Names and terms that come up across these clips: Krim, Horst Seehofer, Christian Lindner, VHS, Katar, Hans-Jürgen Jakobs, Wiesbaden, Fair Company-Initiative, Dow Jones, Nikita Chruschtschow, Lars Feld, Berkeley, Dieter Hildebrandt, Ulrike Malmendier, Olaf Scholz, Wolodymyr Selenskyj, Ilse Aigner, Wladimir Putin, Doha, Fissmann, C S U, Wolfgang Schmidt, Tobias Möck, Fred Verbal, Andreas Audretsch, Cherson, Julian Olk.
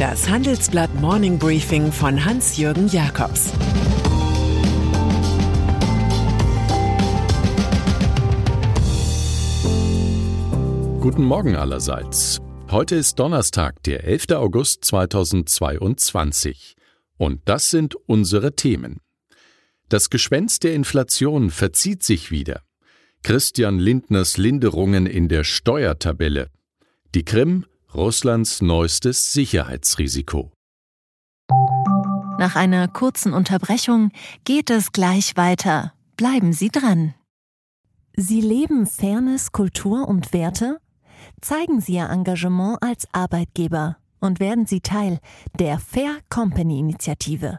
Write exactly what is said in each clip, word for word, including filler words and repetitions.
Das Handelsblatt Morning Briefing von Hans-Jürgen Jakobs. Guten Morgen allerseits. Heute ist Donnerstag, der elfter August zweitausendzweiundzwanzig. Und das sind unsere Themen. Das Gespenst der Inflation verzieht sich wieder. Christian Lindners Linderungen in der Steuertabelle. Die Krim, Russlands neuestes Sicherheitsrisiko. Nach einer kurzen Unterbrechung geht es gleich weiter. Bleiben Sie dran. Sie leben Fairness, Kultur und Werte? Zeigen Sie Ihr Engagement als Arbeitgeber und werden Sie Teil der Fair Company-Initiative.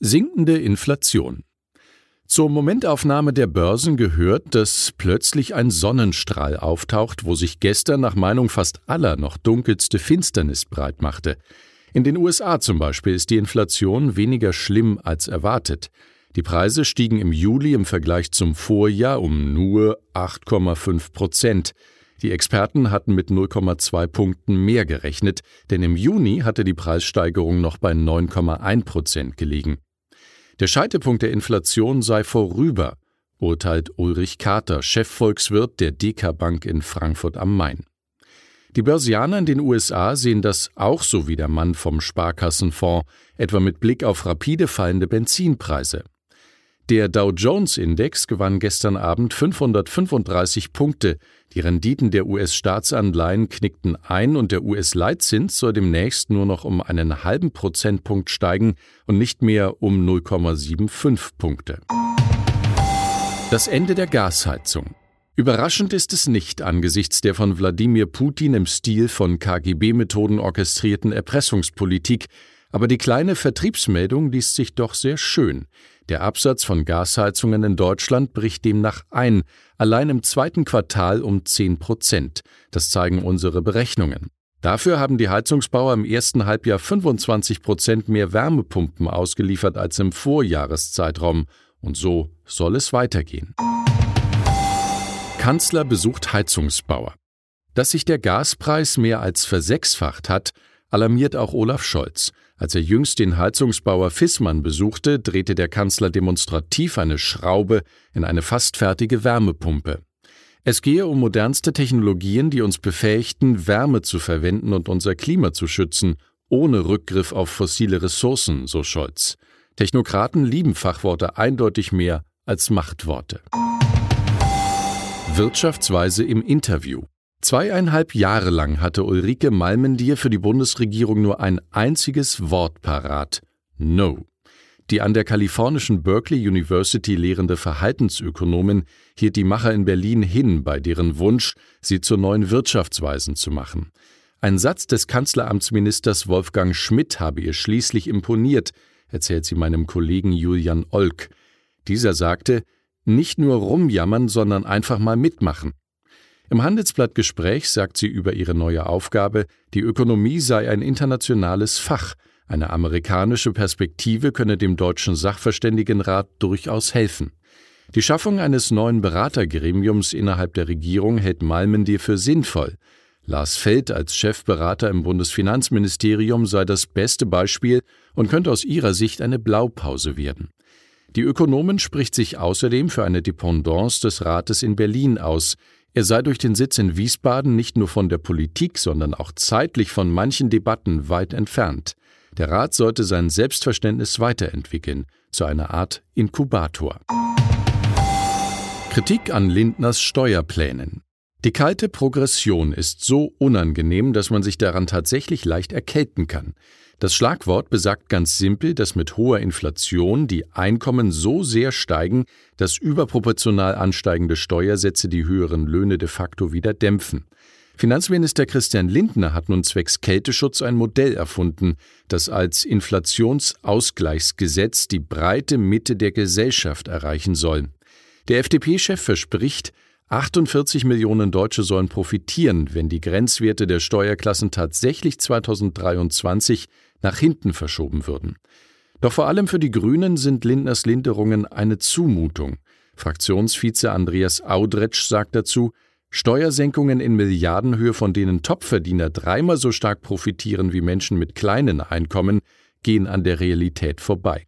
Sinkende Inflation. Zur Momentaufnahme der Börsen gehört, dass plötzlich ein Sonnenstrahl auftaucht, wo sich gestern nach Meinung fast aller noch dunkelste Finsternis breitmachte. In den U S A zum Beispiel ist die Inflation weniger schlimm als erwartet. Die Preise stiegen im Juli im Vergleich zum Vorjahr um nur acht Komma fünf Prozent. Die Experten hatten mit null Komma zwei Punkten mehr gerechnet, denn im Juni hatte die Preissteigerung noch bei neun Komma eins Prozent gelegen. Der Scheitelpunkt der Inflation sei vorüber, urteilt Ulrich Kater, Chefvolkswirt der Deka Bank in Frankfurt am Main. Die Börsianer in den U S A sehen das auch so wie der Mann vom Sparkassenfonds, etwa mit Blick auf rapide fallende Benzinpreise. Der Dow Jones Index gewann gestern Abend fünfhundertfünfunddreißig Punkte. Die Renditen der U S-Staatsanleihen knickten ein und der U S-Leitzins soll demnächst nur noch um einen halben Prozentpunkt steigen und nicht mehr um null Komma fünfundsiebzig Punkte. Das Ende der Gasheizung. Überraschend ist es nicht angesichts der von Wladimir Putin im Stil von K G B-Methoden orchestrierten Erpressungspolitik. Aber die kleine Vertriebsmeldung liest sich doch sehr schön. Der Absatz von Gasheizungen in Deutschland bricht demnach ein, allein im zweiten Quartal um zehn Prozent. Das zeigen unsere Berechnungen. Dafür haben die Heizungsbauer im ersten Halbjahr fünfundzwanzig Prozent mehr Wärmepumpen ausgeliefert als im Vorjahreszeitraum. Und so soll es weitergehen. Kanzler besucht Heizungsbauer. Dass sich der Gaspreis mehr als versechsfacht hat, alarmiert auch Olaf Scholz. Als er jüngst den Heizungsbauer Fissmann besuchte, drehte der Kanzler demonstrativ eine Schraube in eine fast fertige Wärmepumpe. Es gehe um modernste Technologien, die uns befähigten, Wärme zu verwenden und unser Klima zu schützen, ohne Rückgriff auf fossile Ressourcen, so Scholz. Technokraten lieben Fachworte eindeutig mehr als Machtworte. Wirtschaftsweise im Interview. Zweieinhalb Jahre lang hatte Ulrike Malmendier für die Bundesregierung nur ein einziges Wort parat: No. Die an der kalifornischen Berkeley University lehrende Verhaltensökonomin hielt die Macher in Berlin hin bei deren Wunsch, sie zu neuen Wirtschaftsweisen zu machen. Ein Satz des Kanzleramtsministers Wolfgang Schmidt habe ihr schließlich imponiert, erzählt sie meinem Kollegen Julian Olk. Dieser sagte: Nicht nur rumjammern, sondern einfach mal mitmachen. Im Handelsblatt-Gespräch sagt sie über ihre neue Aufgabe, die Ökonomie sei ein internationales Fach. Eine amerikanische Perspektive könne dem deutschen Sachverständigenrat durchaus helfen. Die Schaffung eines neuen Beratergremiums innerhalb der Regierung hält Malmendier für sinnvoll. Lars Feld als Chefberater im Bundesfinanzministerium sei das beste Beispiel und könnte aus ihrer Sicht eine Blaupause werden. Die Ökonomin spricht sich außerdem für eine Dependance des Rates in Berlin aus. Er sei durch den Sitz in Wiesbaden nicht nur von der Politik, sondern auch zeitlich von manchen Debatten weit entfernt. Der Rat sollte sein Selbstverständnis weiterentwickeln, zu einer Art Inkubator. Kritik an Lindners Steuerplänen. Die kalte Progression ist so unangenehm, dass man sich daran tatsächlich leicht erkälten kann. Das Schlagwort besagt ganz simpel, dass mit hoher Inflation die Einkommen so sehr steigen, dass überproportional ansteigende Steuersätze die höheren Löhne de facto wieder dämpfen. Finanzminister Christian Lindner hat nun zwecks Kälteschutz ein Modell erfunden, das als Inflationsausgleichsgesetz die breite Mitte der Gesellschaft erreichen soll. Der F D P-Chef verspricht, achtundvierzig Millionen Deutsche sollen profitieren, wenn die Grenzwerte der Steuerklassen tatsächlich zweitausenddreiundzwanzig nach hinten verschoben würden. Doch vor allem für die Grünen sind Lindners Linderungen eine Zumutung. Fraktionsvize Andreas Audretsch sagt dazu, Steuersenkungen in Milliardenhöhe, von denen Topverdiener dreimal so stark profitieren wie Menschen mit kleinen Einkommen, gehen an der Realität vorbei.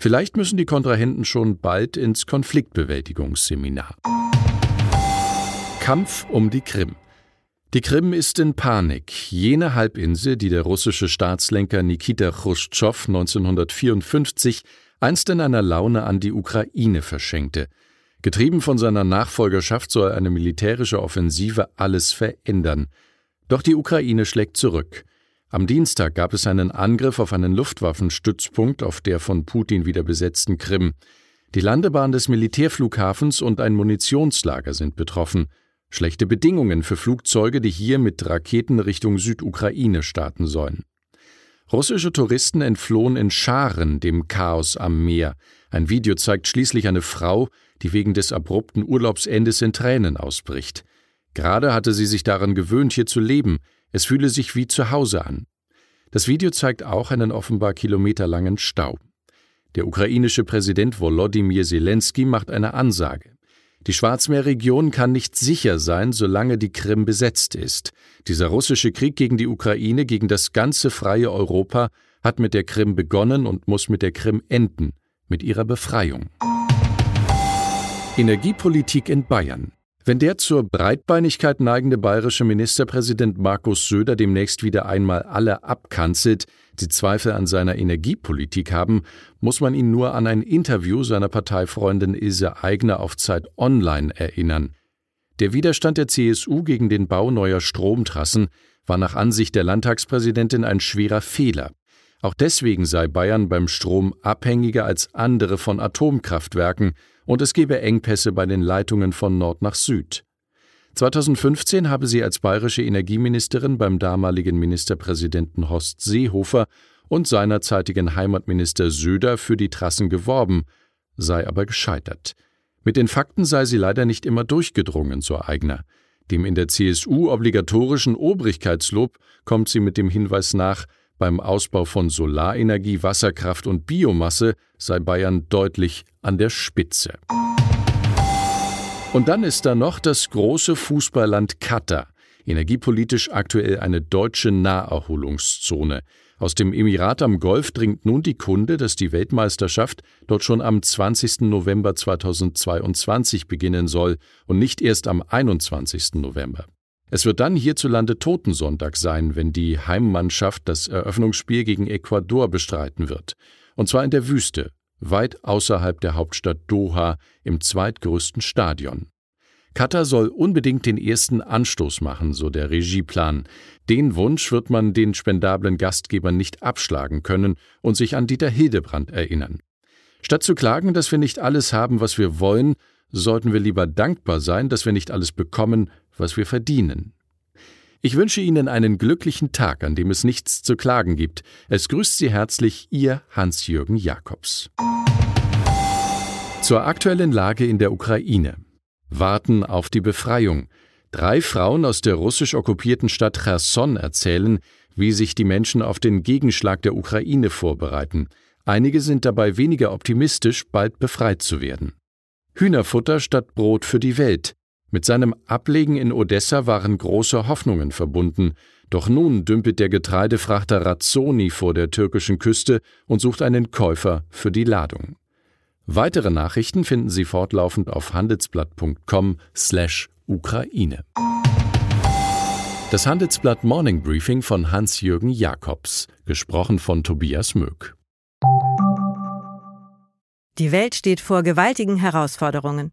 Vielleicht müssen die Kontrahenten schon bald ins Konfliktbewältigungsseminar. Kampf um die Krim. Die Krim ist in Panik. Jene Halbinsel, die der russische Staatslenker Nikita Chruschtschow neunzehnhundertvierundfünfzig einst in einer Laune an die Ukraine verschenkte. Getrieben von seiner Nachfolgerschaft soll eine militärische Offensive alles verändern. Doch die Ukraine schlägt zurück. Am Dienstag gab es einen Angriff auf einen Luftwaffenstützpunkt auf der von Putin wieder besetzten Krim. Die Landebahn des Militärflughafens und ein Munitionslager sind betroffen. Schlechte Bedingungen für Flugzeuge, die hier mit Raketen Richtung Südukraine starten sollen. Russische Touristen entflohen in Scharen dem Chaos am Meer. Ein Video zeigt schließlich eine Frau, die wegen des abrupten Urlaubsendes in Tränen ausbricht. Gerade hatte sie sich daran gewöhnt, hier zu leben. Es fühle sich wie zu Hause an. Das Video zeigt auch einen offenbar kilometerlangen Stau. Der ukrainische Präsident Wolodymyr Selenskyj macht eine Ansage. Die Schwarzmeerregion kann nicht sicher sein, solange die Krim besetzt ist. Dieser russische Krieg gegen die Ukraine, gegen das ganze freie Europa, hat mit der Krim begonnen und muss mit der Krim enden, mit ihrer Befreiung. Energiepolitik in Bayern. Wenn der zur Breitbeinigkeit neigende bayerische Ministerpräsident Markus Söder demnächst wieder einmal alle abkanzelt, die Zweifel an seiner Energiepolitik haben, muss man ihn nur an ein Interview seiner Parteifreundin Ilse Aigner auf Zeit Online erinnern. Der Widerstand der C S U gegen den Bau neuer Stromtrassen war nach Ansicht der Landtagspräsidentin ein schwerer Fehler. Auch deswegen sei Bayern beim Strom abhängiger als andere von Atomkraftwerken und es gebe Engpässe bei den Leitungen von Nord nach Süd. zweitausendfünfzehn habe sie als bayerische Energieministerin beim damaligen Ministerpräsidenten Horst Seehofer und seinerzeitigen Heimatminister Söder für die Trassen geworben, sei aber gescheitert. Mit den Fakten sei sie leider nicht immer durchgedrungen, so Aigner. Dem in der C S U obligatorischen Obrigkeitslob kommt sie mit dem Hinweis nach, beim Ausbau von Solarenergie, Wasserkraft und Biomasse sei Bayern deutlich an der Spitze. Und dann ist da noch das große Fußballland Katar, energiepolitisch aktuell eine deutsche Naherholungszone. Aus dem Emirat am Golf dringt nun die Kunde, dass die Weltmeisterschaft dort schon am zwanzigsten November zweitausendzweiundzwanzig beginnen soll und nicht erst am einundzwanzigsten November. Es wird dann hierzulande Totensonntag sein, wenn die Heimmannschaft das Eröffnungsspiel gegen Ecuador bestreiten wird. Und zwar in der Wüste, weit außerhalb der Hauptstadt Doha, im zweitgrößten Stadion. Katar soll unbedingt den ersten Anstoß machen, so der Regieplan. Den Wunsch wird man den spendablen Gastgebern nicht abschlagen können und sich an Dieter Hildebrandt erinnern. Statt zu klagen, dass wir nicht alles haben, was wir wollen, sollten wir lieber dankbar sein, dass wir nicht alles bekommen, was wir verdienen. Ich wünsche Ihnen einen glücklichen Tag, an dem es nichts zu klagen gibt. Es grüßt Sie herzlich, Ihr Hans-Jürgen Jakobs. Zur aktuellen Lage in der Ukraine. Warten auf die Befreiung. Drei Frauen aus der russisch okkupierten Stadt Cherson erzählen, wie sich die Menschen auf den Gegenschlag der Ukraine vorbereiten. Einige sind dabei weniger optimistisch, bald befreit zu werden. Hühnerfutter statt Brot für die Welt. Mit seinem Ablegen in Odessa waren große Hoffnungen verbunden. Doch nun dümpelt der Getreidefrachter Razzoni vor der türkischen Küste und sucht einen Käufer für die Ladung. Weitere Nachrichten finden Sie fortlaufend auf handelsblatt punkt com slash Ukraine. Das Handelsblatt Morning Briefing von Hans-Jürgen Jakobs, gesprochen von Tobias Möck. Die Welt steht vor gewaltigen Herausforderungen.